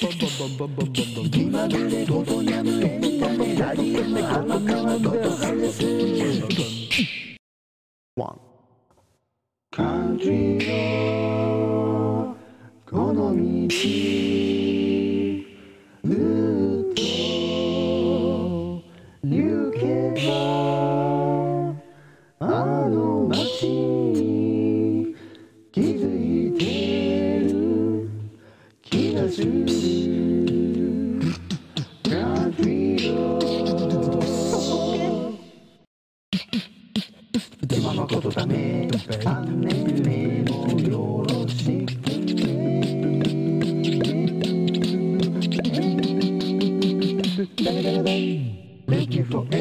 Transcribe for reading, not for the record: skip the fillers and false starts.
気まぐれごとやむエンタメラリエの浜川ことはですカントリーのこの道ずっと行けばあの街に気づいてる気がするカントリーの手間のことだねあんねんねもよろしくThank you for